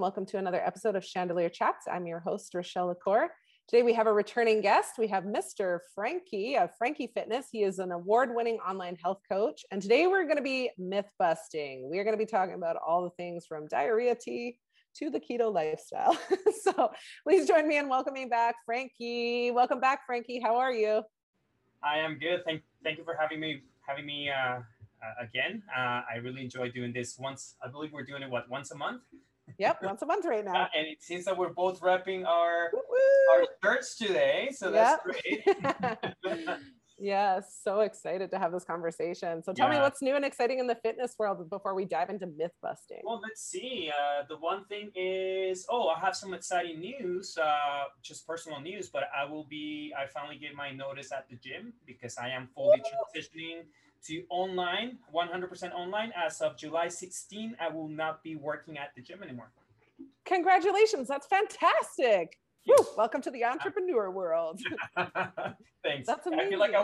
and welcome to another episode of Chandelier Chats. I'm your host, Rochelle LaCour. Today we have a returning guest. We have Mr. Frankie of Frankie Fitness. He is an award-winning online health coach. And today we're going to be myth-busting. We are going to be talking about all the things from diarrhea tea to the keto lifestyle. So please join me in welcoming back Frankie. Welcome back, Frankie. How are you? I am good. Thank you for having me again. I really enjoy doing this once. I believe we're doing it, once a month? Yep, once a month right now. And it seems that we're both repping our shirts today, so that's great. Yeah, so excited to have this conversation. So tell me what's new and exciting in the fitness world before we dive into myth busting. Well, let's see. The one thing is, I have some exciting news, just personal news, but I finally gave my notice at the gym because I am fully transitioning to online, 100% online. As of July 16, I will not be working at the gym anymore. Congratulations. That's fantastic. Woo, welcome to the entrepreneur world. Thanks. That's amazing. I feel like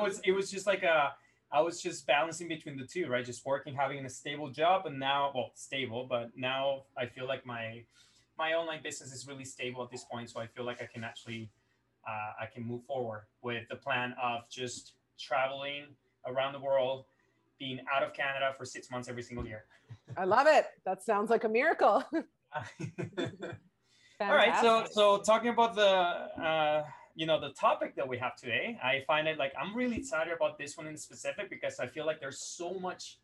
I was just balancing between the two, right? Just working, having a stable job, and now, stable, but now I feel like my online business is really stable at this point. So I feel like I can actually, I can move forward with the plan of just traveling around the world, being out of Canada for 6 months every single year. I love it. That sounds like a miracle. Fantastic. All right, so talking about the topic that we have today, I find it I'm really excited about this one in specific because I feel like there's so much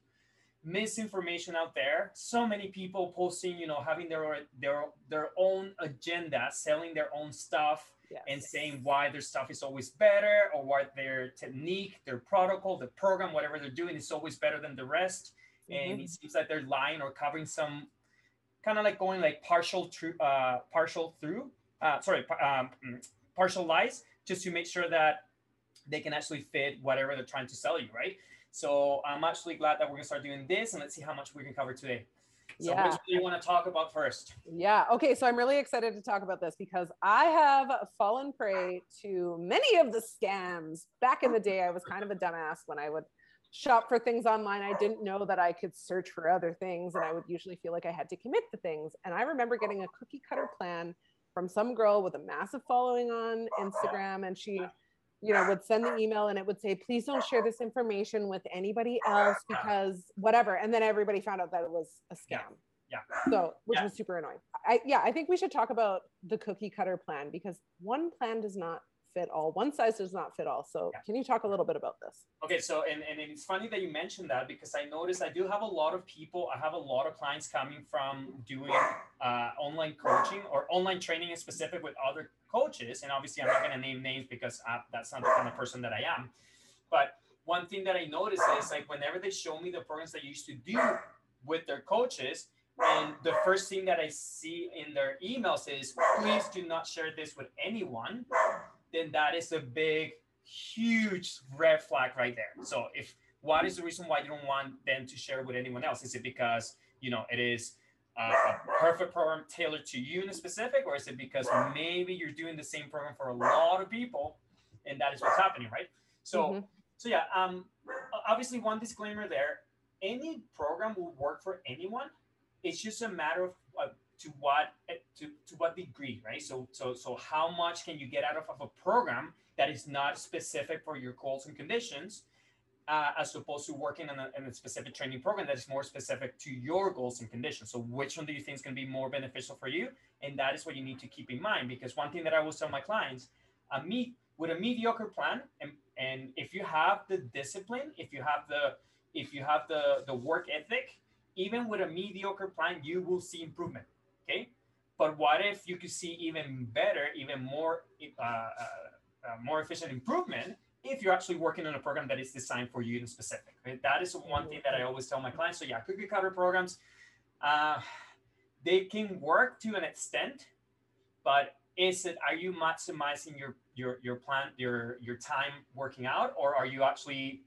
misinformation out there. So many people posting, having their own agenda, selling their own stuff, and saying why their stuff is always better or why their technique, their protocol, the program, whatever they're doing is always better than the rest. Mm-hmm. And it seems like they're lying or covering some, kind of going partial lies just to make sure that they can actually fit whatever they're trying to sell you, right? So I'm actually glad that we're gonna start doing this, and let's see how much we can cover today. So which do you want to talk about first? Yeah, okay, so I'm really excited to talk about this because I have fallen prey to many of the scams. Back in the day, I was kind of a dumbass when I would shop for things online. I didn't know that I could search for other things, and I would usually feel like I had to commit to things. And I remember getting a cookie cutter plan from some girl with a massive following on Instagram, and she would send the email and it would say, please don't share this information with anybody else because whatever. And then everybody found out that it was a scam. Yeah. So, which was super annoying. I think we should talk about the cookie cutter plan because one plan does not fit all. One size does not fit all. So can you talk a little bit about this? Okay. So, and it's funny that you mentioned that because I noticed I have a lot of clients coming from doing online coaching or online training in specific with other coaches. And obviously I'm not going to name names because that's not the kind of person that I am. But one thing that I noticed is whenever they show me the programs they used to do with their coaches, and the first thing that I see in their emails is, please do not share this with anyone. Then that is a big, huge red flag right there. So what is the reason why you don't want them to share with anyone else? Is it because, it is a perfect program tailored to you in a specific, or is it because maybe you're doing the same program for a lot of people and that is what's happening, right? So, obviously one disclaimer there, any program will work for anyone. It's just a matter of to what degree, right? So how much can you get out of a program that is not specific for your goals and conditions, as opposed to working in a specific training program that is more specific to your goals and conditions. So which one do you think is going to be more beneficial for you? And that is what you need to keep in mind, because one thing that I will tell my clients, with a mediocre plan, and if you have the discipline, if you have the work ethic, even with a mediocre plan, you will see improvement. Okay, but what if you could see even better, even more, more efficient improvement if you're actually working on a program that is designed for you in specific? Right? That is one thing that I always tell my clients. So cookie cutter programs, they can work to an extent, but are you maximizing your plan, your time working out, or are you actually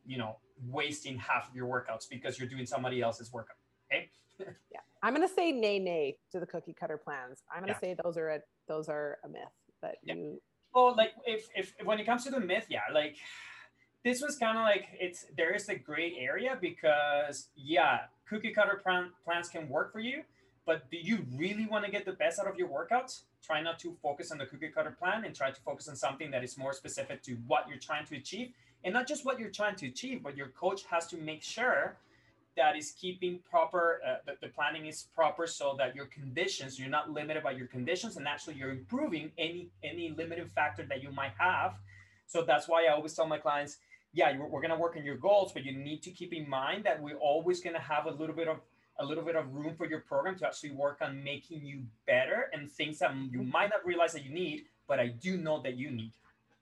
wasting half of your workouts because you're doing somebody else's workout? Okay. Yeah. I'm going to say nay to the cookie cutter plans. I'm going to say those are a myth. But when it comes to the myth, this was kind of there is a gray area because cookie cutter plans can work for you, But do you really want to get the best out of your workouts? Try not to focus on the cookie cutter plan and try to focus on something that is more specific to what you're trying to achieve. And not just what you're trying to achieve, but your coach has to make sure that is keeping proper, that the planning is proper so that your conditions, you're not limited by your conditions, and actually you're improving any limiting factor that you might have. So that's why I always tell my clients, yeah, we're going to work on your goals, but you need to keep in mind that we're always going to have a little bit of room for your program to actually work on making you better and things that you might not realize that you need, but I do know that you need.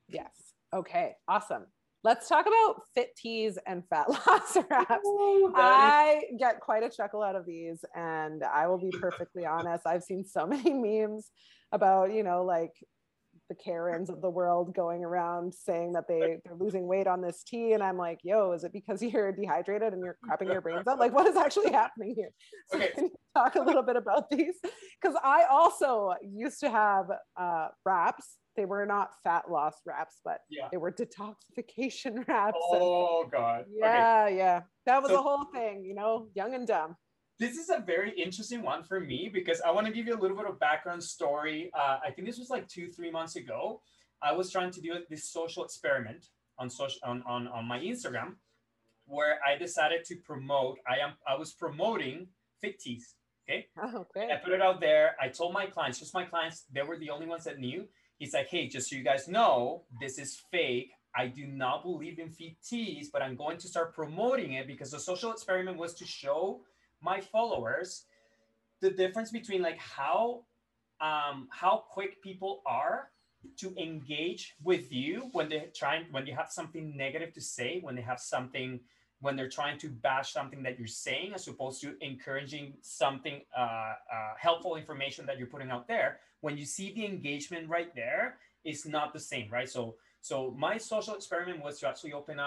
Yes. Okay. Awesome. Let's talk about fit teas and fat loss wraps. Ooh, I get quite a chuckle out of these, and I will be perfectly honest. I've seen so many memes about, you know, like the Karens of the world going around saying that they're losing weight on this tea. And I'm like, yo, is it because you're dehydrated and you're crapping your brains out? Like, what is actually happening here? So okay. Can you talk a little bit about these? Because I also used to have wraps. They were not fat loss wraps, but yeah, they were detoxification wraps. Oh, God. Yeah, okay. Yeah. That was the whole thing, you know, young and dumb. This is a very interesting one for me because I want to give you a little bit of background story. I think this was like 2-3 months ago. I was trying to do this social experiment on my Instagram where I decided to promote. I was promoting fit teas, okay? Oh, okay. I put it out there. I told my clients, just my clients, they were the only ones that knew. He's like, hey, just so you guys know, this is fake. I do not believe in fit teas, but I'm going to start promoting it because the social experiment was to show my followers the difference between like how quick people are to engage with you when they're trying, when you have something negative to say, when they have something, when they're trying to bash something that you're saying, as opposed to encouraging something, helpful information that you're putting out there. When you see the engagement right there, it's not the same, right? So my social experiment was to actually open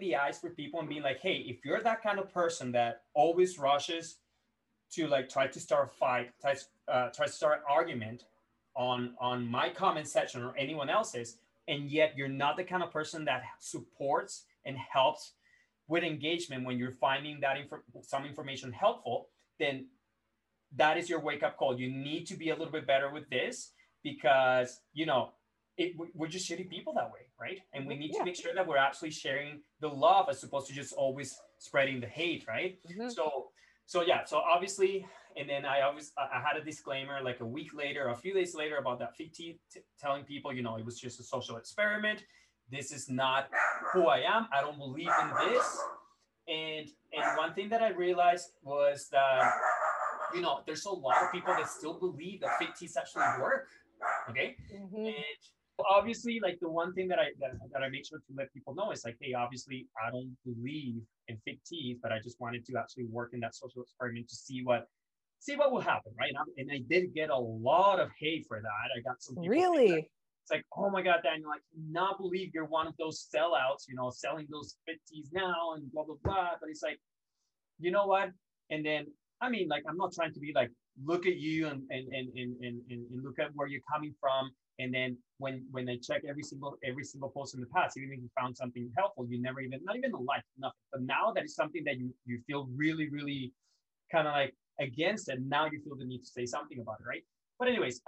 the eyes for people and be like, hey, if you're that kind of person that always rushes to like try to start a fight, try to start an argument on my comment section or anyone else's, and yet you're not the kind of person that supports and helps with engagement when you're finding that some information helpful, then that is your wake-up call. You need to be a little bit better with this because, you know, we're just shitty people that way, right? And we need to make sure that we're actually sharing the love as opposed to just always spreading the hate, right? Mm-hmm. So yeah, so obviously, and then I had a disclaimer like a week later, a few days later about that fit tea, telling people, you know, it was just a social experiment. This is not who I am. I don't believe in this. And one thing that I realized was that, you know, there's a lot of people that still believe that fit teas actually work. Okay. Mm-hmm. And obviously, like the one thing that I make sure to let people know is like, hey, obviously I don't believe in fit teas, but I just wanted to actually work in that social experiment to see what will happen, right? And I did get a lot of hate for that. I got some people really. It's like, oh my God, Daniel, I cannot believe you're one of those sellouts, you know, selling those fit teas now and blah, blah, blah. But it's like, you know what? And then, I mean, like, I'm not trying to be like, look at you and look at where you're coming from. And then when I check every single post in the past, even if you found something helpful, you never even, not even a like, nothing. But now that is something that you feel really, really kind of like against, and now you feel the need to say something about it, right? But anyways,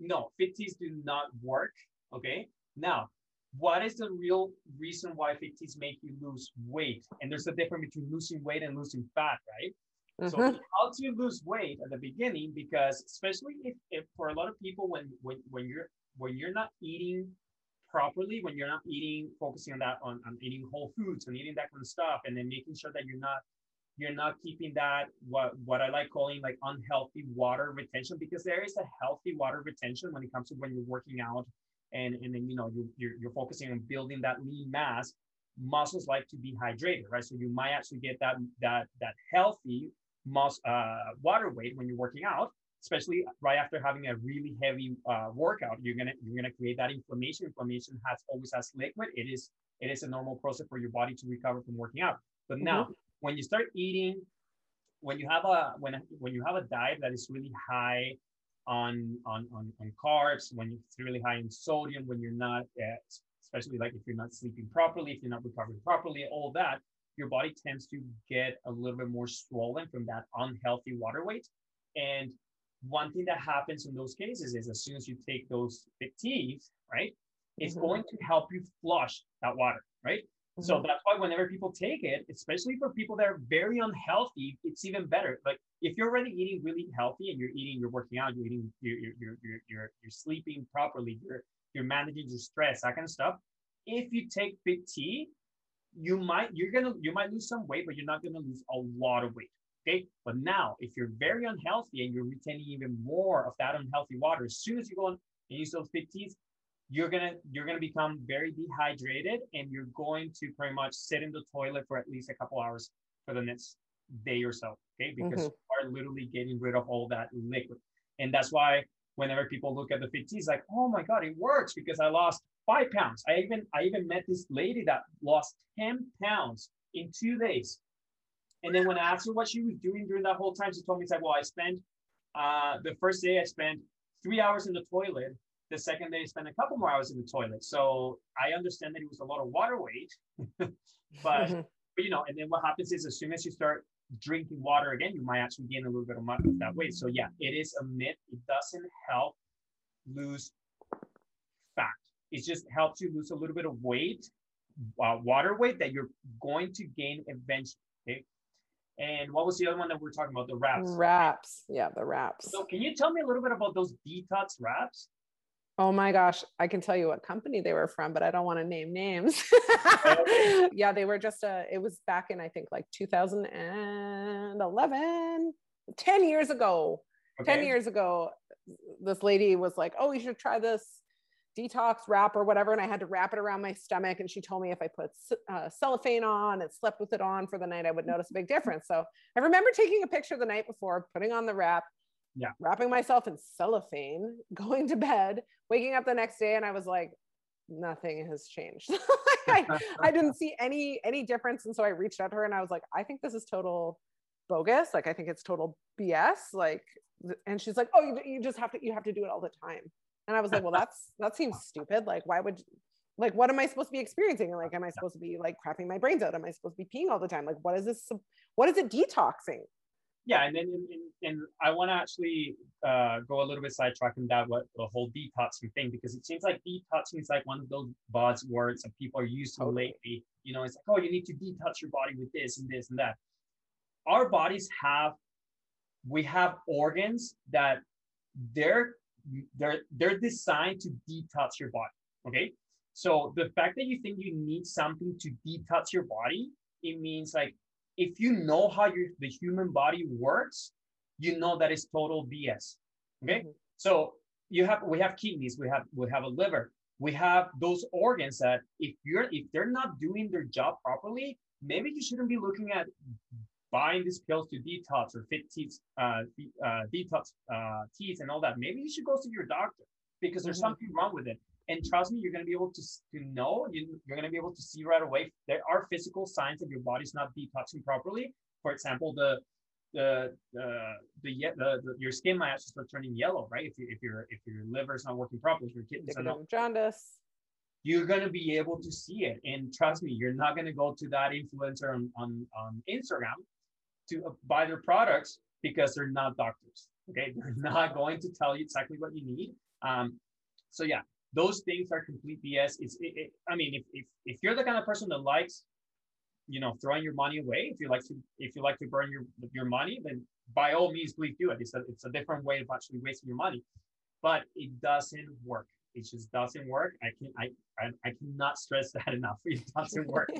no, fit teas do not work, okay? Now, what is the real reason why fit teas make you lose weight? And there's a difference between losing weight and losing fat, right? Mm-hmm. So how do you lose weight at the beginning? Because especially if for a lot of people, when you're not eating properly, when you're not eating, focusing on that, on eating whole foods and eating that kind of stuff, and then making sure that you're not keeping that what I like calling like unhealthy water retention, because there is a healthy water retention when it comes to when you're working out and then, you know, you're focusing on building that lean mass. Muscles like to be hydrated, right? So you might actually get that healthy water weight when you're working out, especially right after having a really heavy workout. You're gonna create that inflammation. Inflammation always has liquid. It is a normal process for your body to recover from working out. But now, mm-hmm. when you start eating, when you have a diet that is really high on carbs, when it's really high in sodium, when you're not, especially like if you're not sleeping properly, if you're not recovering properly, all that, your body tends to get a little bit more swollen from that unhealthy water weight. And one thing that happens in those cases is as soon as you take those teas, right, it's going to help you flush that water, right? So that's why whenever people take it, especially for people that are very unhealthy, it's even better. Like if you're already eating really healthy and you're eating, you're working out, you're eating, you're sleeping properly, you're managing your stress, that kind of stuff. If you take big tea, you might lose some weight, but you're not gonna lose a lot of weight. Okay. But now if you're very unhealthy and you're retaining even more of that unhealthy water, as soon as you go and use those big teas, you're gonna become very dehydrated, and you're going to pretty much sit in the toilet for at least a couple hours for the next day or so. Okay. Because you are literally getting rid of all that liquid. And that's why whenever people look at the fit teas, like, oh my God, it works because I lost 5 pounds. I even met this lady that lost 10 pounds in 2 days. And then when I asked her what she was doing during that whole time, she told me, it's like, well, I spent, the first day I spent 3 hours in the toilet. The second day I spent a couple more hours in the toilet. So I understand that it was a lot of water weight, but you know, and then what happens is as soon as you start drinking water again, you might actually gain a little bit of that weight. So yeah, it is a myth. It doesn't help lose fat. It just helps you lose a little bit of weight, water weight that you're going to gain eventually. Okay. And what was the other one that we were talking about? The wraps. Wraps. Yeah, the wraps. So can you tell me a little bit about those detox wraps? Oh my gosh, I can tell you what company they were from, but I don't want to name names. Yeah, they were just it was back in, I think, like 2011, 10 years ago. Okay. 10 years ago, this lady was like, oh, you should try this detox wrap or whatever. And I had to wrap it around my stomach. And she told me if I put cellophane on and slept with it on for the night, I would notice a big difference. So I remember taking a picture the night before, putting on the wrap, wrapping myself in cellophane, going to bed, waking up the next day. And I was like, nothing has changed. I didn't see any difference. And so I reached out to her and I was like, I think this is total bogus. Like, I think it's total BS. Like, and she's like, oh, you have to do it all the time. And I was like, well, that seems stupid. Like, why would, like, what am I supposed to be experiencing? Like, am I supposed to be like crapping my brains out? Am I supposed to be peeing all the time? Like, what is this? What is it detoxing? Yeah. And then and I want to actually go a little bit sidetracking that, what the whole detoxing thing, because it seems like detoxing is like one of those buzzwords that people are used to lately. You know, it's like, oh, you need to detox your body with this and this and that. Our bodies have organs that they're designed to detox your body. Okay. So the fact that you think you need something to detox your body, it means like, if you know how the human body works, you know that it's total BS. Okay. So we have kidneys, we have a liver, we have those organs that if they're not doing their job properly, maybe you shouldn't be looking at buying these pills to detox or fit teas, detox teas and all that. Maybe you should go see your doctor because there's something wrong with it. And trust me, you're going to be able you're going to be able to see right away. There are physical signs that your body's not detoxing properly. For example, your skin might actually start turning yellow, right? If your liver's not working properly, your kidneys are not. Jaundice. You're going to be able to see it. And trust me, you're not going to go to that influencer on Instagram to buy their products because they're not doctors. Okay. They're not going to tell you exactly what you need. So yeah. Those things are complete BS. If you're the kind of person that likes, you know, throwing your money away, if you like to burn your money, then by all means, please do it. It's a different way of actually wasting your money, but it doesn't work. It just doesn't work. I cannot stress that enough. It doesn't work.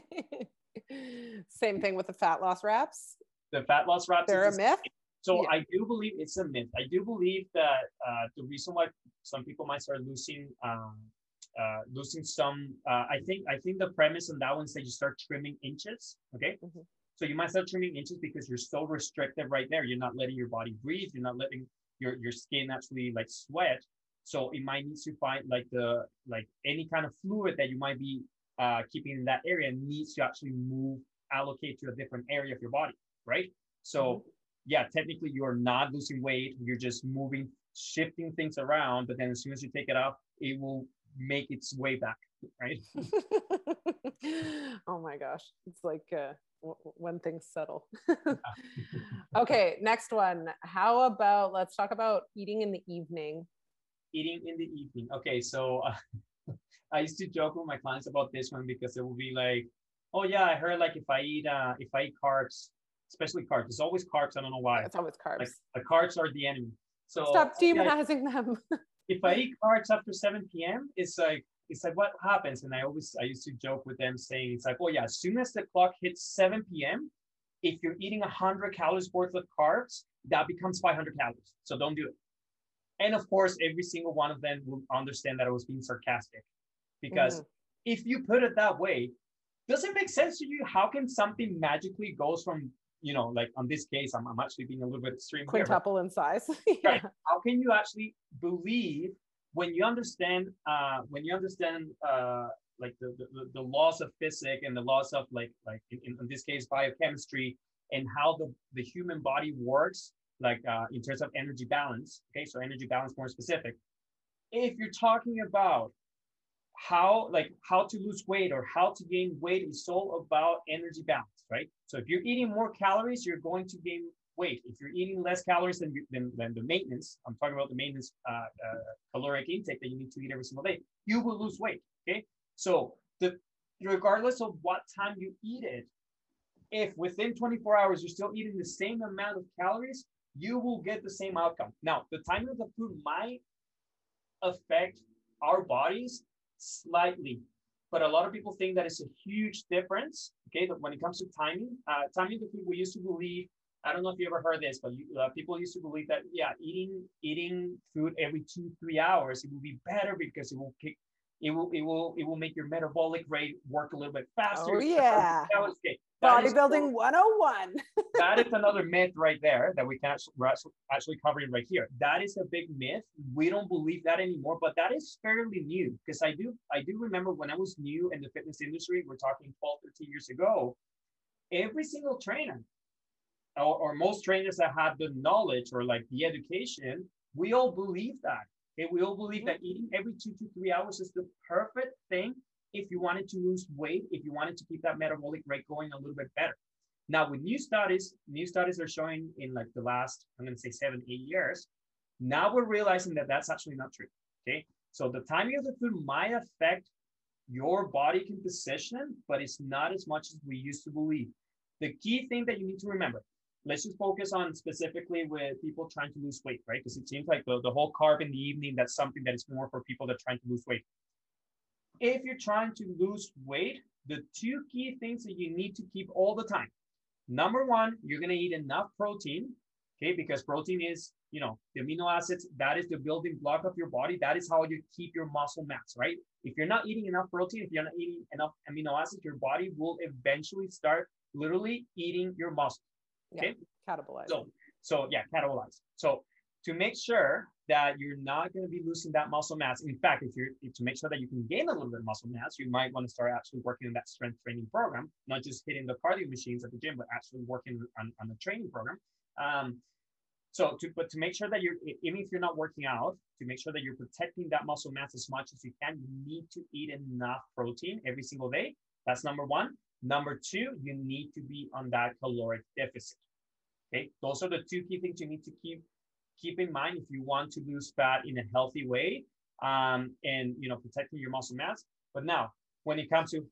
Same thing with the fat loss wraps. The fat loss wraps. They're a myth. So yeah. I do believe it's a myth. I do believe that the reason why some people might start losing some, I think the premise on that one is that you start trimming inches. Okay. So you might start trimming inches because you're so restrictive right there. You're not letting your body breathe. You're not letting your skin actually like sweat. So it might need to find like any kind of fluid that you might be keeping in that area needs to actually allocate to a different area of your body. Right. So yeah, technically you're not losing weight. You're just shifting things around. But then as soon as you take it off, it will make its way back. right? Oh my gosh. It's like when things settle. Okay, next one. How about, let's talk about eating in the evening. Eating in the evening. Okay, so I used to joke with my clients about this one because it would be like, oh yeah, I heard like if I eat carbs, especially carbs, it's always carbs. I don't know why. It's always carbs. Like, the carbs are the enemy. So stop demonizing them. If I eat carbs after 7 p.m., it's like what happens? And I used to joke with them saying, it's like, oh yeah, as soon as the clock hits 7 p.m., if you're eating 100 calories worth of carbs, that becomes 500 calories. So don't do it. And of course, every single one of them will understand that I was being sarcastic, because if you put it that way, does it make sense to you? How can something magically goes from, you know, like on this case, I'm actually being a little bit extreme. Quintuple here, in size. Right. How can you actually believe when you understand, like the laws of physics and the laws of like in this case, biochemistry, and how the human body works, like in terms of energy balance. Okay. So energy balance, more specific. If you're talking about how to lose weight or how to gain weight, is all about energy balance, right? So if you're eating more calories, you're going to gain weight. If you're eating less calories than the maintenance, I'm talking about the maintenance caloric intake that you need to eat every single day, you will lose weight, okay? So regardless of what time you eat it, if within 24 hours you're still eating the same amount of calories, you will get the same outcome. Now, the timing of the food might affect our bodies slightly, but a lot of people think that it's a huge difference. Okay, that when it comes to timing the food, we used to believe, I don't know if you ever heard this, but people used to believe that eating food every 2-3 hours, it will be better because it will make your metabolic rate work a little bit faster. Oh yeah, okay. Bodybuilding 101. That is another myth right there that we can actually cover it right here. That is a big myth. We don't believe that anymore, but that is fairly new, because I do remember when I was new in the fitness industry, we're talking 12, 13 years ago, every single trainer or most trainers that had the knowledge or like the education, we all believe that. Okay, we all believe that eating every 2 to 3 hours is the perfect thing if you wanted to lose weight, if you wanted to keep that metabolic rate going a little bit better. Now with new studies are showing in like the last, I'm gonna say 7-8 years, now we're realizing that that's actually not true, okay? So the timing of the food might affect your body composition, but it's not as much as we used to believe. The key thing that you need to remember, let's just focus on specifically with people trying to lose weight, right? Because it seems like the whole carb in the evening, that's something that is more for people that are trying to lose weight. If you're trying to lose weight, the two key things that you need to keep all the time. Number one, you're going to eat enough protein, okay? Because protein is, you know, the amino acids, that is the building block of your body. That is how you keep your muscle mass, right? If you're not eating enough protein, if you're not eating enough amino acids, your body will eventually start literally eating your muscle, okay? Yeah, catabolize. So catabolize. So to make sure that you're not going to be losing that muscle mass. In fact, to make sure that you can gain a little bit of muscle mass, you might want to start actually working on that strength training program, not just hitting the cardio machines at the gym, but actually working on the training program. But to make sure that even if you're not working out, to make sure that you're protecting that muscle mass as much as you can, you need to eat enough protein every single day. That's number one. Number two, you need to be on that caloric deficit. Okay, those are the two key things you need to keep in mind if you want to lose fat in a healthy way, and you know, protecting your muscle mass. But now, when it comes to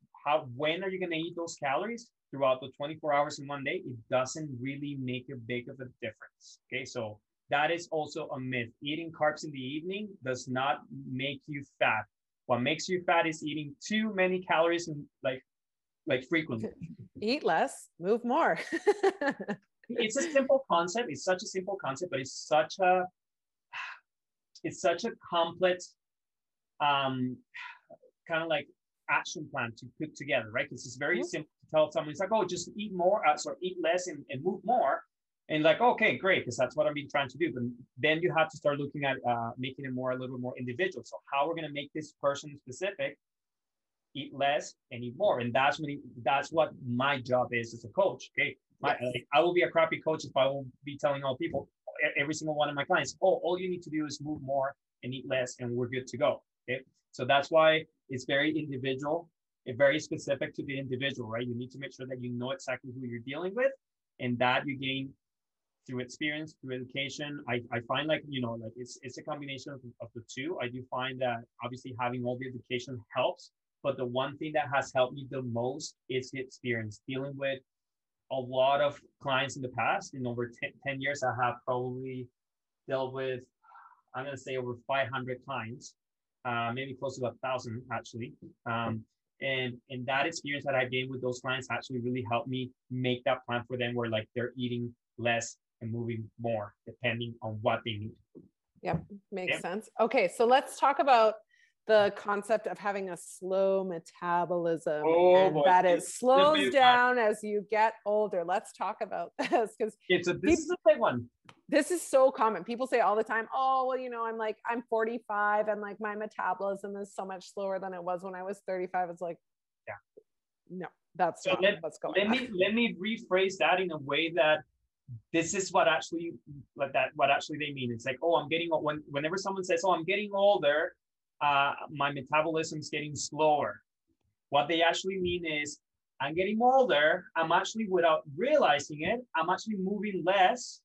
when are you going to eat those calories throughout the 24 hours in one day, it doesn't really make a big of a difference. Okay, so that is also a myth. Eating carbs in the evening does not make you fat. What makes you fat is eating too many calories and like frequently. Eat less, move more. It's a simple concept. It's such a simple concept, but it's such a complex kind of like action plan to put together, right? Because it's very simple to tell someone, it's like, oh, just eat more, eat less and move more. And like, okay, great, because that's what I've been trying to do. But then you have to start looking at making it a little more individual. So how we're going to make this person specific, eat less and eat more. And that's what my job is as a coach, okay? I will be a crappy coach if I will be telling all people, every single one of my clients, oh, all you need to do is move more and eat less and we're good to go. Okay. So that's why it's very individual and very specific to the individual, right? You need to make sure that you know exactly who you're dealing with, and that you gain through experience, through education. I find like it's a combination of the two. I do find that obviously having all the education helps, but the one thing that has helped me the most is the experience, dealing with a lot of clients in the past. In over 10 years, I have probably dealt with, I'm going to say, over 500 clients, maybe close to 1,000 actually. And that experience that I gained with those clients actually really helped me make that plan for them, where like they're eating less and moving more depending on what they need. Yep, makes sense. Okay, so let's talk about the concept of having a slow metabolism, that it slows down as you get older. Let's talk about this, because this is a big one. This is so common. People say all the time, oh, well, I'm 45 and like my metabolism is so much slower than it was when I was 35. It's like, yeah, no, that's so not what's going on. Let me rephrase that in a way that this is what actually, they mean. It's like, oh, I'm getting old. Whenever someone says, oh, I'm getting older, my metabolism's getting slower. What they actually mean is, I'm getting older, I'm actually, without realizing it, I'm actually moving less,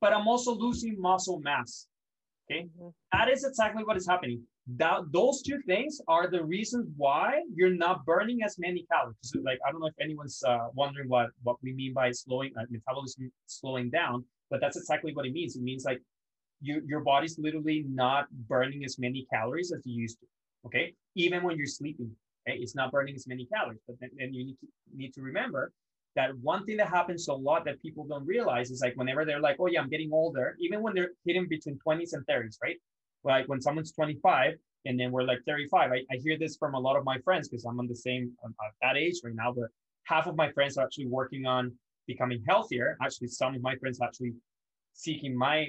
but I'm also losing muscle mass. Okay, that is exactly what is happening. Those two things are the reasons why you're not burning as many calories. So like, I don't know if anyone's wondering what we mean by slowing, metabolism slowing down, but that's exactly what it means. It means like, your body's literally not burning as many calories as you used to, okay? Even when you're sleeping, okay? It's not burning as many calories. But then you need to remember that one thing that happens a lot that people don't realize is like, whenever they're like, oh yeah, I'm getting older, even when they're hitting between 20s and 30s, right? Like when someone's 25 and then we're like 35, I hear this from a lot of my friends, because I'm on the same, that age right now, but half of my friends are actually working on becoming healthier. Actually, some of my friends actually seeking my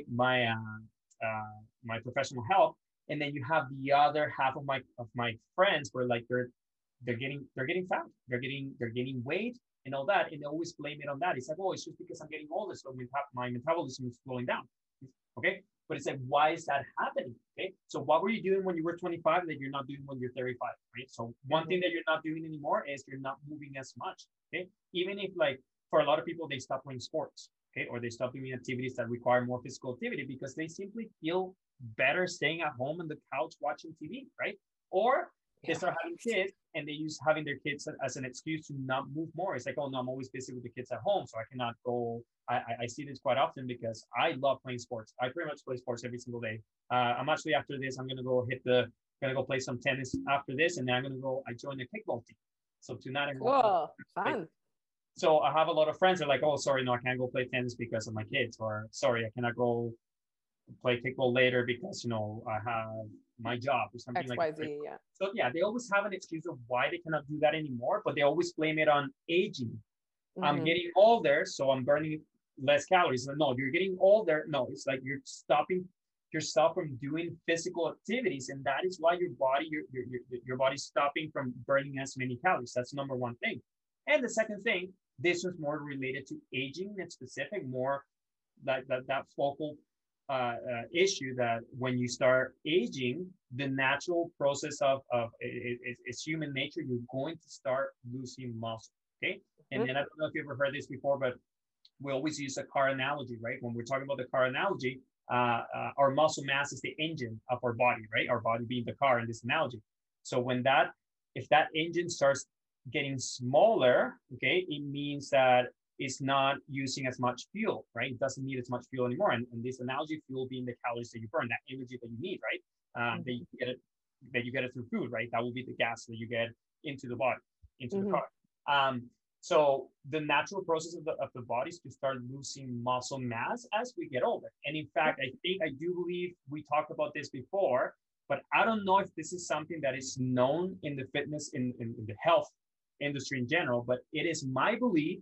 professional help, and then you have the other half of my friends where like they're getting fat, they're getting weight and all that, and they always blame it on that. It's like, oh, it's just because I'm getting older, so my metabolism is slowing down. Okay, but it's like, why is that happening? Okay, so what were you doing when you were 25 that you're not doing when you're 35? Right, so one thing that you're not doing anymore is you're not moving as much. Okay, even if like for a lot of people they stop playing sports. Okay, or they stop doing activities that require more physical activity because they simply feel better staying at home on the couch watching TV, right? Or they start having kids and they use having their kids as an excuse to not move more. It's like, oh no, I'm always busy with the kids at home, so I cannot go. I see this quite often because I love playing sports. I pretty much play sports every single day. I'm actually, after this, I'm gonna go play some tennis after this, and then I'm gonna go. I joined the kickball team. So tonight I'm going. Cool, fun. So I have a lot of friends that are like, oh, sorry, no, I can't go play tennis because of my kids, or sorry, I cannot go play kickball later because, I have my job or something XYZ, like that. Yeah. So yeah, they always have an excuse of why they cannot do that anymore, but they always blame it on aging. Mm-hmm. I'm getting older, so I'm burning less calories. No, you're getting older. No, it's like you're stopping yourself from doing physical activities, and that is why your body's stopping from burning as many calories. That's number one thing. And the second thing, this was more related to aging and specific, more like that focal issue that when you start aging, the natural process of it's human nature, you're going to start losing muscle, okay? And then I don't know if you ever heard this before, but we always use a car analogy, right? When we're talking about the car analogy, our muscle mass is the engine of our body, right? Our body being the car in this analogy. So if that engine starts getting smaller, okay, it means that it's not using as much fuel, right? It doesn't need as much fuel anymore. And this analogy, fuel being the calories that you burn, that energy that you need, right? That you get it through food, right? That will be the gas that you get into the body, into the car. So the natural process of the body is to start losing muscle mass as we get older. And in fact, I do believe we talked about this before, but I don't know if this is something that is known in the fitness, in the health industry in general, but it is my belief,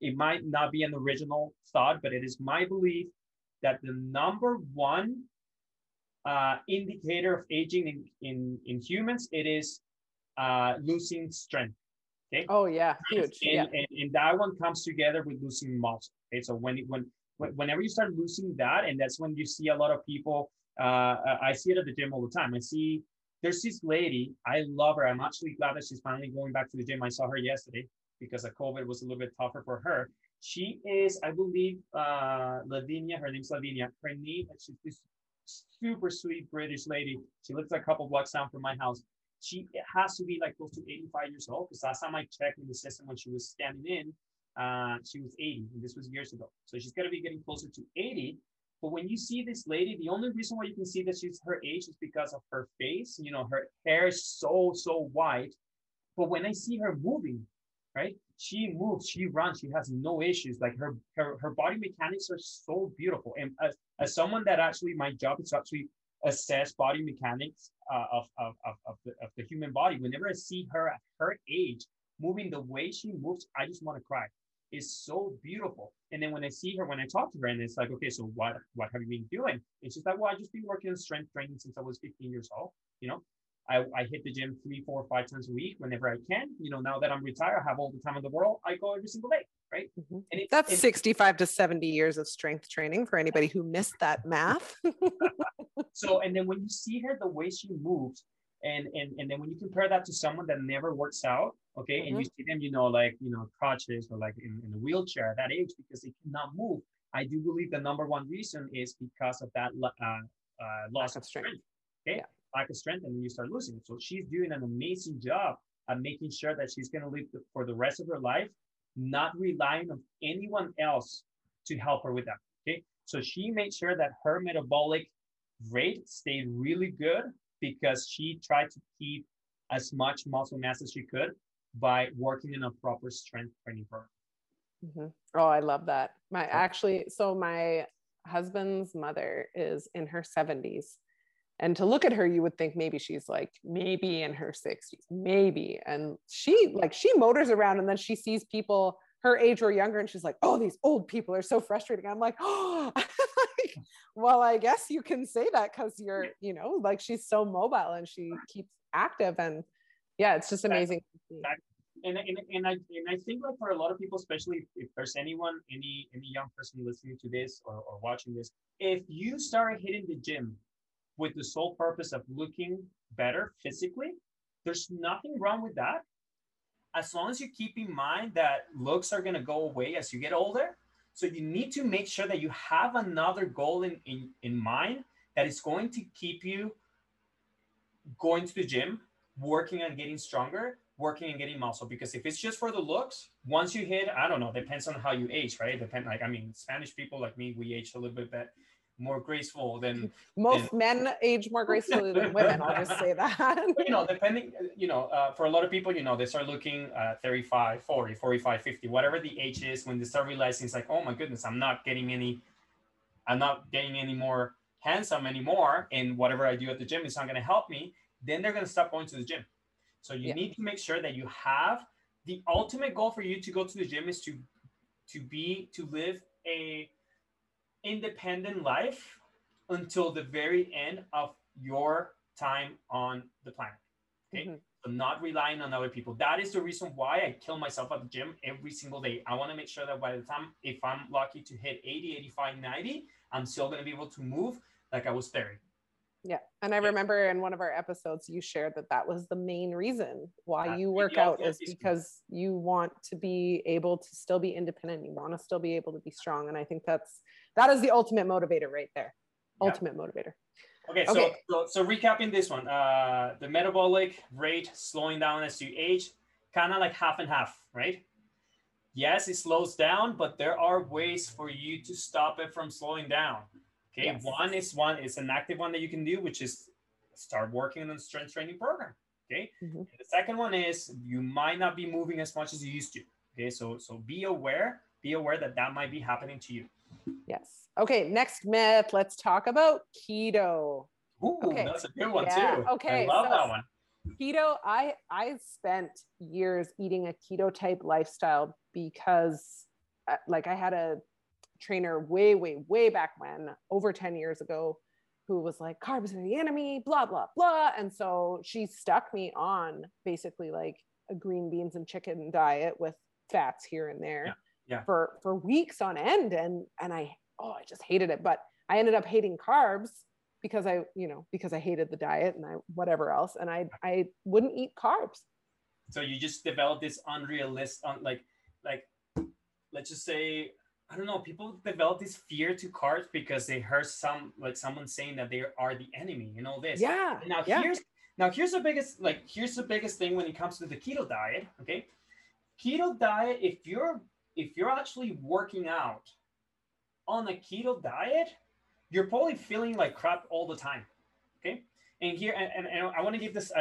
it might not be an original thought, but it is my belief that the number one indicator of aging in humans, it is losing strength. Okay. Oh yeah, huge. And that one comes together with losing muscle. Okay, so whenever you start losing that, and that's when you see a lot of people. I see it at the gym all the time. I see there's this lady, I love her. I'm actually glad that she's finally going back to the gym. I saw her yesterday because of COVID was a little bit tougher for her. She is, I believe, Lavinia. Her name's Lavinia. Her name, she's this super sweet British lady. She lives a couple blocks down from my house. She has to be like close to 85 years old, because last time I checked in the system when she was standing in, she was 80, and this was years ago. So she's got to be getting closer to 80. But when you see this lady, the only reason why you can see that she's her age is because of her face. You know, her hair is so wide. But when I see her moving, right, she moves, she runs, she has no issues. Like her body mechanics are so beautiful. And as someone that actually, my job is actually assess body mechanics of the human body. Whenever I see her at her age moving the way she moves, I just want to cry. It's so beautiful. And then when I see her, when I talk to her, and it's like, okay, so what have you been doing? And she's like, well, I've just been working on strength training since I was 15 years old. You know, I hit the gym 3, 4, 5 times a week whenever I can. You know, now that I'm retired, I have all the time in the world. I go every single day, right? Mm-hmm. And that's 65 to 70 years of strength training for anybody who missed that math. So, and then when you see her, the way she moves, and then when you compare that to someone that never works out, okay, mm-hmm. and you see them, you know, like, you know, crutches or like in a wheelchair at that age because they cannot move. I do believe the number one reason is because of that loss of strength, okay? Yeah. Lack of strength, and then you start losing it. So she's doing an amazing job at making sure that she's going to live for the rest of her life, not relying on anyone else to help her with that, okay? So she made sure that her metabolic rate stayed really good because she tried to keep as much muscle mass as she could by working in a proper strength training program. Mm-hmm. Oh, I love that. My husband's mother is in her 70s, and to look at her, you would think maybe she's like maybe in her 60s, maybe. And she motors around, and then she sees people her age or younger, and she's like, "Oh, these old people are so frustrating." I'm like, "Oh." Well, I guess you can say that because you're, you know, like she's so mobile and she keeps active, and yeah, it's just amazing. And I think like for a lot of people, especially if there's anyone, any young person listening to this or watching this, if you start hitting the gym with the sole purpose of looking better physically, there's nothing wrong with that. As long as you keep in mind that looks are going to go away as you get older. So you need to make sure that you have another goal in mind that is going to keep you going to the gym, working on getting stronger, working and getting muscle. Because if it's just for the looks, once you hit, I don't know, depends on how you age, right? Spanish people like me, we age a little bit more graceful than most men age more gracefully than women. I'll just say that. You know, depending, you know, for a lot of people, you know, they start looking 35, 40, 45, 50, whatever the age is, when they start realizing it's like, oh my goodness, I'm not getting any more handsome anymore. And whatever I do at the gym is not going to help me. Then they're going to stop going to the gym. So you need to make sure that you have the ultimate goal for you to go to the gym is to live a independent life until the very end of your time on the planet, okay? Mm-hmm. So not relying on other people. That is the reason why I kill myself at the gym every single day. I want to make sure that by the time, if I'm lucky to hit 80, 85, 90, I'm still going to be able to move like I was 30. Yeah. And I remember in one of our episodes, you shared that was the main reason why you work out is because you want to be able to still be independent. You want to still be able to be strong. And I think that is the ultimate motivator right there. Yeah. Ultimate motivator. Okay. So recapping this one, the metabolic rate slowing down as you age, kind of like half and half, right? Yes, it slows down, but there are ways for you to stop it from slowing down. Okay, yes. One is an active one that you can do, which is start working on a strength training program. Okay, mm-hmm. And the second one is you might not be moving as much as you used to. Okay, so be aware that might be happening to you. Yes. Okay, next myth. Let's talk about keto. Ooh, okay. That's a good one too. Okay, I love that one. Keto. I spent years eating a keto type lifestyle because, like, I had a trainer way back when, over 10 years ago, who was like, carbs are the enemy, blah, blah, blah. And so she stuck me on basically like a green beans and chicken diet with fats here and there for weeks on end. And I just hated it, but I ended up hating carbs because I, you know, because I hated the diet and I, whatever else. And I wouldn't eat carbs. So you just developed this unrealistic, like, let's just say, I don't know, people develop this fear to carbs because they heard someone saying that they are the enemy and all this. Yeah. And now here's the biggest thing when it comes to the keto diet. Okay. Keto diet, if you're actually working out on a keto diet, you're probably feeling like crap all the time. Okay. And here, and I want to give this,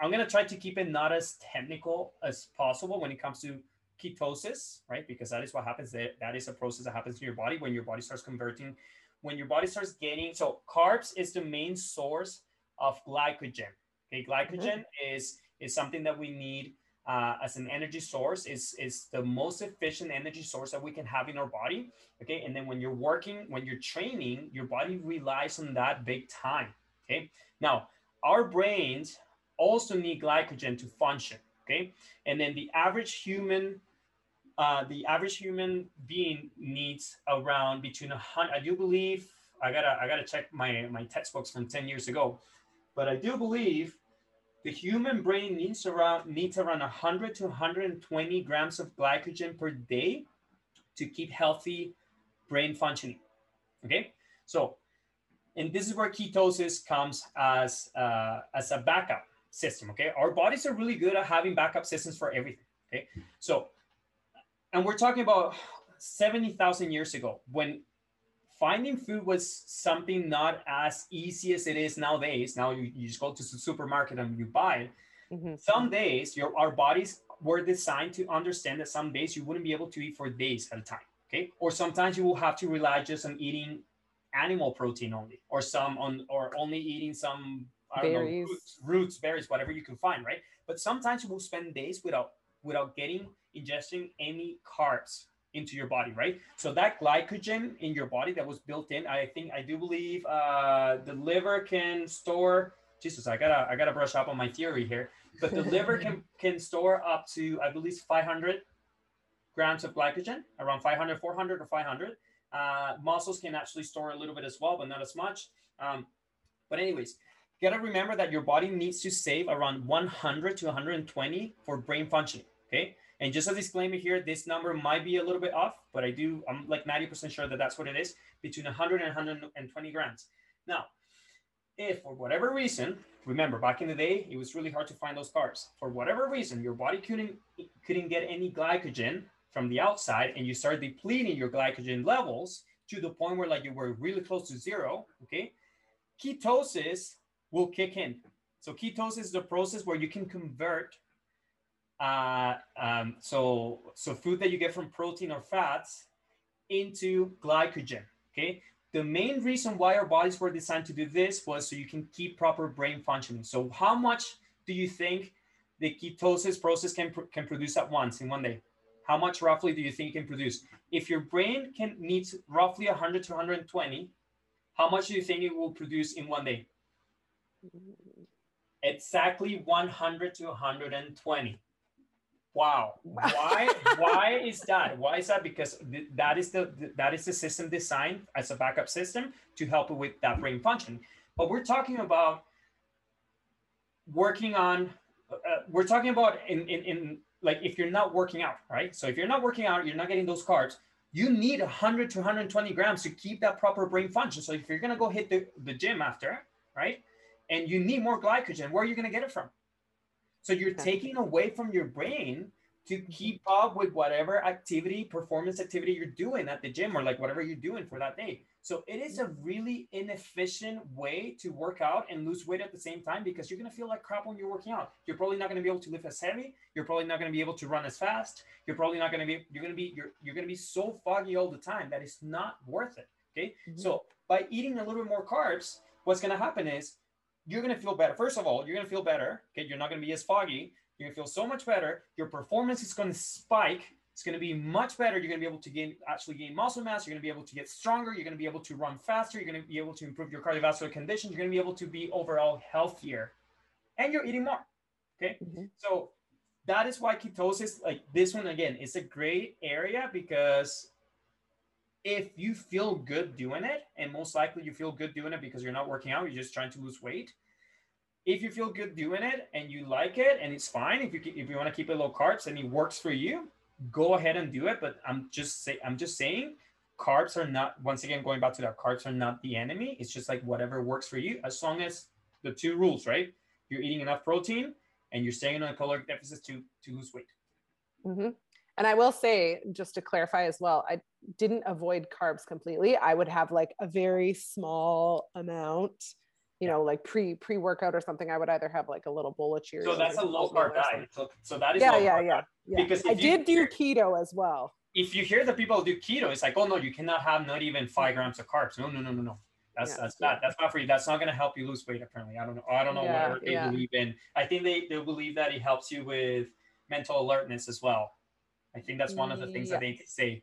I'm going to try to keep it not as technical as possible when it comes to ketosis, right? Because that is what happens. That is a process that happens to your body when your body starts converting, when your body starts getting, so carbs is the main source of glycogen. Okay. Glycogen is something that we need as an energy source. It's the most efficient energy source that we can have in our body. Okay. And then when you're training, your body relies on that big time. Okay. Now, our brains also need glycogen to function. Okay. And then the average human being needs around between 100, I do believe, I gotta check my textbooks from 10 years ago, but I do believe the human brain needs around 100 to 120 grams of glycogen per day to keep healthy brain functioning. Okay. So, and this is where ketosis comes as a backup system, okay? Our bodies are really good at having backup systems for everything, okay? So, and we're talking about 70,000 years ago when finding food was something not as easy as it is nowadays. Now you just go to the supermarket and you buy it. Mm-hmm. Some days our bodies were designed to understand that some days you wouldn't be able to eat for days at a time, okay? Or sometimes you will have to rely just on eating animal protein only, or only eating some roots, berries, whatever you can find, right? But sometimes you will spend days without ingesting any carbs into your body, right? So that glycogen in your body that was built in, I do believe the liver can store. Jesus, I gotta brush up on my theory here, but the liver can store up to, I believe, 500 grams of glycogen, around 500, 400 or 500. Muscles can actually store a little bit as well, but not as much. But anyways, you got to remember that your body needs to save around 100 to 120 for brain functioning. Okay. And just a disclaimer here, this number might be a little bit off, but I'm like 90% sure that that's what it is, between 100 and 120 grams. Now, if for whatever reason, remember back in the day, it was really hard to find those carbs. For whatever reason, your body couldn't get any glycogen from the outside, and you start depleting your glycogen levels to the point where like you were really close to zero, okay? Ketosis will kick in. So ketosis is the process where you can convert, so food that you get from protein or fats into glycogen, okay? The main reason why our bodies were designed to do this was so you can keep proper brain functioning. So how much do you think the ketosis process can produce at once in one day? How much roughly do you think you can produce? If your brain needs roughly 100 to 120, how much do you think it will produce in one day? Exactly 100 to 120. Wow. Why? Why is that? Why is that? Because that is the system designed as a backup system to help with that brain function. But we're talking about working on. We're talking about in like if you're not working out, right? So if you're not working out, you're not getting those carbs. You need 100 to 120 grams to keep that proper brain function. So if you're going to go hit the gym after, right? And you need more glycogen, where are you going to get it from? So you're taking away from your brain to keep up with whatever performance activity you're doing at the gym or like whatever you're doing for that day. So it is a really inefficient way to work out and lose weight at the same time, because you're going to feel like crap when you're working out. You're probably not going to be able to lift as heavy. You're probably not going to be able to run as fast. You're probably not going to be, you're going to be so foggy all the time that it's not worth it. Okay. Mm-hmm. So by eating a little bit more carbs, what's going to happen is you're going to feel better. First of all, you're going to feel better. Okay. You're not going to be as foggy. You're going to feel so much better. Your performance is going to spike. It's going to be much better. You're going to be able to gain muscle mass. You're going to be able to get stronger. You're going to be able to run faster. You're going to be able to improve your cardiovascular condition. You're going to be able to be overall healthier, and you're eating more. Okay. Mm-hmm. So that is why ketosis, like this one again, is a great area because if you feel good doing it, and most likely you feel good doing it because you're not working out, you're just trying to lose weight. If you feel good doing it and you like it and it's fine, if you want to keep it low carbs and it works for you, go ahead and do it. But I'm just saying carbs are not, once again, going back to that, carbs are not the enemy. It's just like whatever works for you, as long as the two rules, right? You're eating enough protein and you're staying on a caloric deficit to lose weight. Mm-hmm. And I will say, just to clarify as well, I didn't avoid carbs completely. I would have like a very small amount, you know, like pre-workout or something. I would either have like a little bowl of Cheerios. So that's a low carb diet. So that is low carb. Because I did do keto as well. If you hear that people do keto, it's like, oh no, you cannot have not even 5 grams of carbs. No. That's bad. That's bad for you. That's not going to help you lose weight. Apparently, I don't know whatever they believe in. I think they believe that it helps you with mental alertness as well. I think that's one of the things that they say.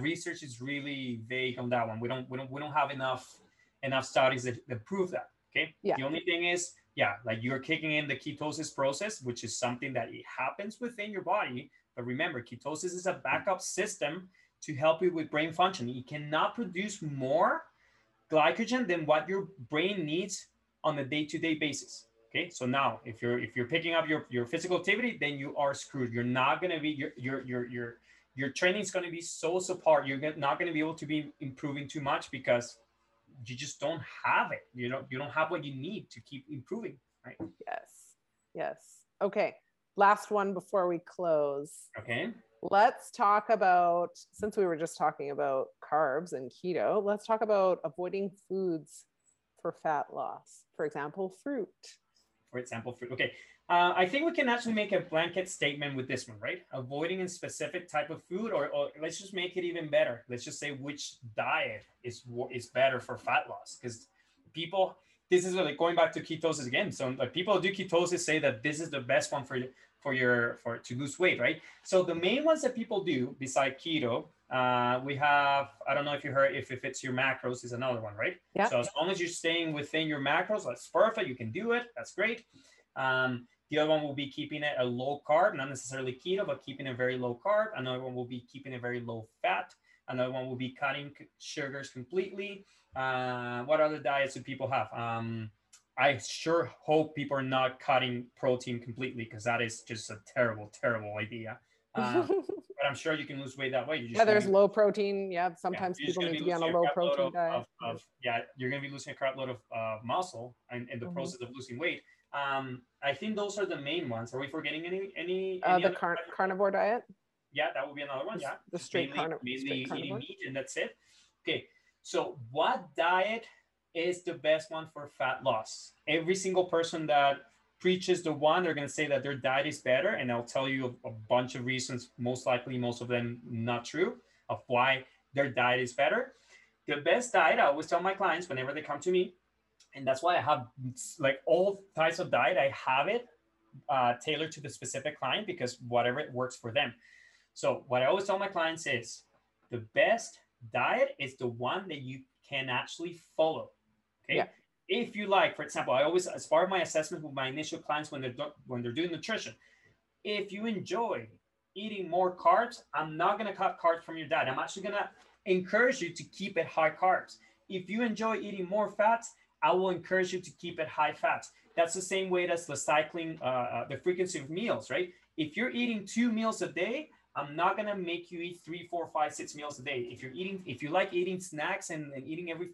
Research is really vague on that one. We don't have enough studies that prove that. Okay. Yeah. The only thing is, like you're kicking in the ketosis process, which is something that it happens within your body. But remember, ketosis is a backup system to help you with brain function. You cannot produce more glycogen than what your brain needs on a day-to-day basis. Okay, so now if you're picking up your physical activity, then you are screwed. You're not going to be your training is going to be so subpar. You're not going to be able to be improving too much because you just don't have it. You don't have what you need to keep improving, right? Yes. Okay. Last one before we close. Okay. Let's talk about, since we were just talking about carbs and keto, let's talk about avoiding foods for fat loss. For example, fruit. Okay. I think we can actually make a blanket statement with this one, right? Avoiding a specific type of food, or let's just make it even better. Let's just say which diet is better for fat loss. Because people, this is like going back to ketosis again. So like people who do ketosis say that this is the best one to lose weight, right? So the main ones that people do beside keto, we have, I don't know if you heard, if it's your macros is another one, right? Yeah. So as long as you're staying within your macros, that's perfect. You can do it. That's great. The other one will be keeping it a low carb, not necessarily keto, but keeping it very low carb. Another one will be keeping it very low fat. Another one will be cutting sugars completely. What other diets do people have? I sure hope people are not cutting protein completely, because that is just a terrible, terrible idea. But I'm sure you can lose weight that way. There's low protein. Yeah, sometimes people need to be on a low protein diet. You're going to be losing a crap load of muscle in the process of losing weight. I think those are the main ones. Are we forgetting any the carnivore diet? Yeah, that would be another one. Yeah, the straight carnivore. Mainly eating meat, and that's it. Okay, so what diet is the best one for fat loss? Every single person that preaches the one, they're going to say that their diet is better. And I'll tell you a bunch of reasons, most likely most of them not true, of why their diet is better. The best diet, I always tell my clients whenever they come to me, and that's why I have like all types of diet, I have it tailored to the specific client, because whatever it works for them. So what I always tell my clients is the best diet is the one that you can actually follow. Okay. Yeah. If you like, for example, I always, as part of my assessment with my initial clients when they're doing nutrition, if you enjoy eating more carbs, I'm not going to cut carbs from your diet. I'm actually going to encourage you to keep it high carbs. If you enjoy eating more fats, I will encourage you to keep it high fats. That's the same way that's the cycling, the frequency of meals, right? If you're eating 2 meals a day, I'm not going to make you eat 3, 4, 5, 6 meals a day. If you like eating snacks and eating every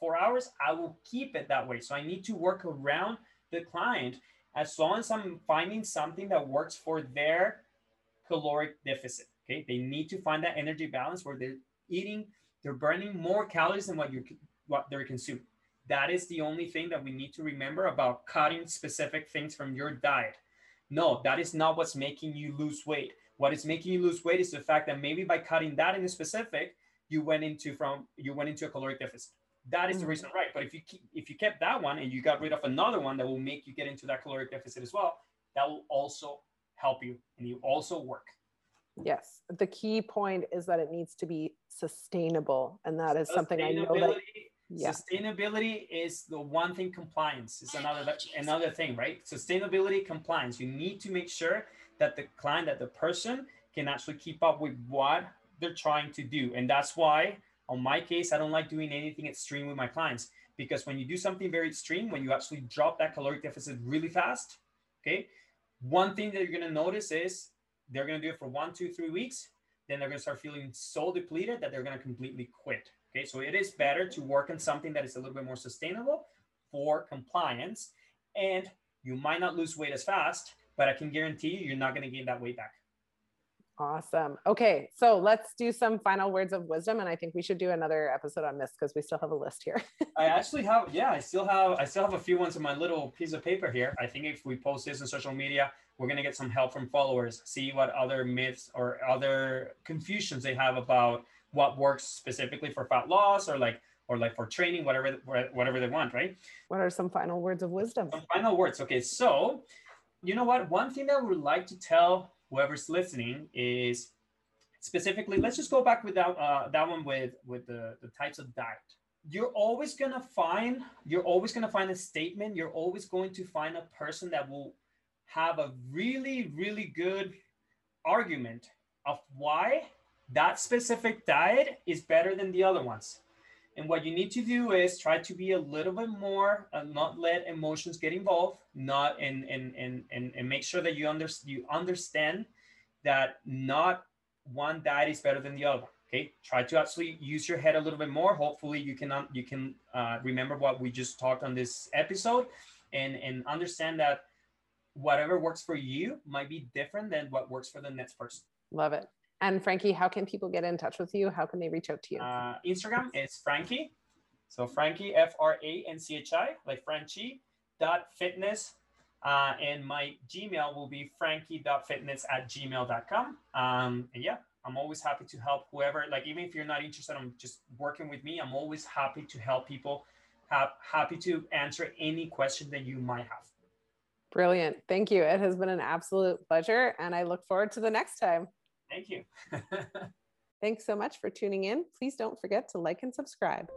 4 hours, I will keep it that way. So I need to work around the client as long as I'm finding something that works for their caloric deficit. Okay. They need to find that energy balance where they're burning more calories than what they're consuming. That is the only thing that we need to remember about cutting specific things from your diet. No, that is not what's making you lose weight. What is making you lose weight is the fact that maybe by cutting that in the specific, you went into a caloric deficit. That is the reason, right? But if you kept that one and you got rid of another one that will make you get into that caloric deficit as well, that will also help you and you also work. Yes. The key point is that it needs to be sustainable. And that is something I know that sustainability is the one thing. Compliance is another thing, right? Sustainability, compliance. You need to make sure that the client, that the person can actually keep up with what they're trying to do. And that's why, on my case, I don't like doing anything extreme with my clients, because when you do something very extreme, when you actually drop that caloric deficit really fast, okay, one thing that you're going to notice is they're going to do it for 1, 2, 3 weeks. Then they're going to start feeling so depleted that they're going to completely quit. Okay, so it is better to work on something that is a little bit more sustainable for compliance. And you might not lose weight as fast, but I can guarantee you, you're not going to gain that weight back. Awesome. Okay. So let's do some final words of wisdom. And I think we should do another episode on this because we still have a list here. I actually have, yeah, I still have a few ones in my little piece of paper here. I think if we post this on social media, we're going to get some help from followers, see what other myths or other confusions they have about what works specifically for fat loss or like for training, whatever they want, right? What are some final words of wisdom? Some final words. Okay. So you know what? One thing that we would like to tell whoever's listening is specifically, let's just go back with that one with the types of diet. You're always going to find a statement. You're always going to find a person that will have a really, really good argument of why that specific diet is better than the other ones. And what you need to do is try to be a little bit more, not let emotions get involved, and make sure that you understand that not one diet is better than the other. Okay, try to actually use your head a little bit more. Hopefully, you can remember what we just talked on this episode, and understand that whatever works for you might be different than what works for the next person. Love it. And Frankie, how can people get in touch with you? How can they reach out to you? Instagram is Frankie. So Frankie, Franchi, like Franchi.fitness. And my Gmail will be frankie.fitness@gmail.com. And yeah, I'm always happy to help whoever, like, even if you're not interested in just working with me, I'm always happy to help people, happy to answer any question that you might have. Brilliant. Thank you. It has been an absolute pleasure. And I look forward to the next time. Thank you. Thanks so much for tuning in. Please don't forget to like and subscribe.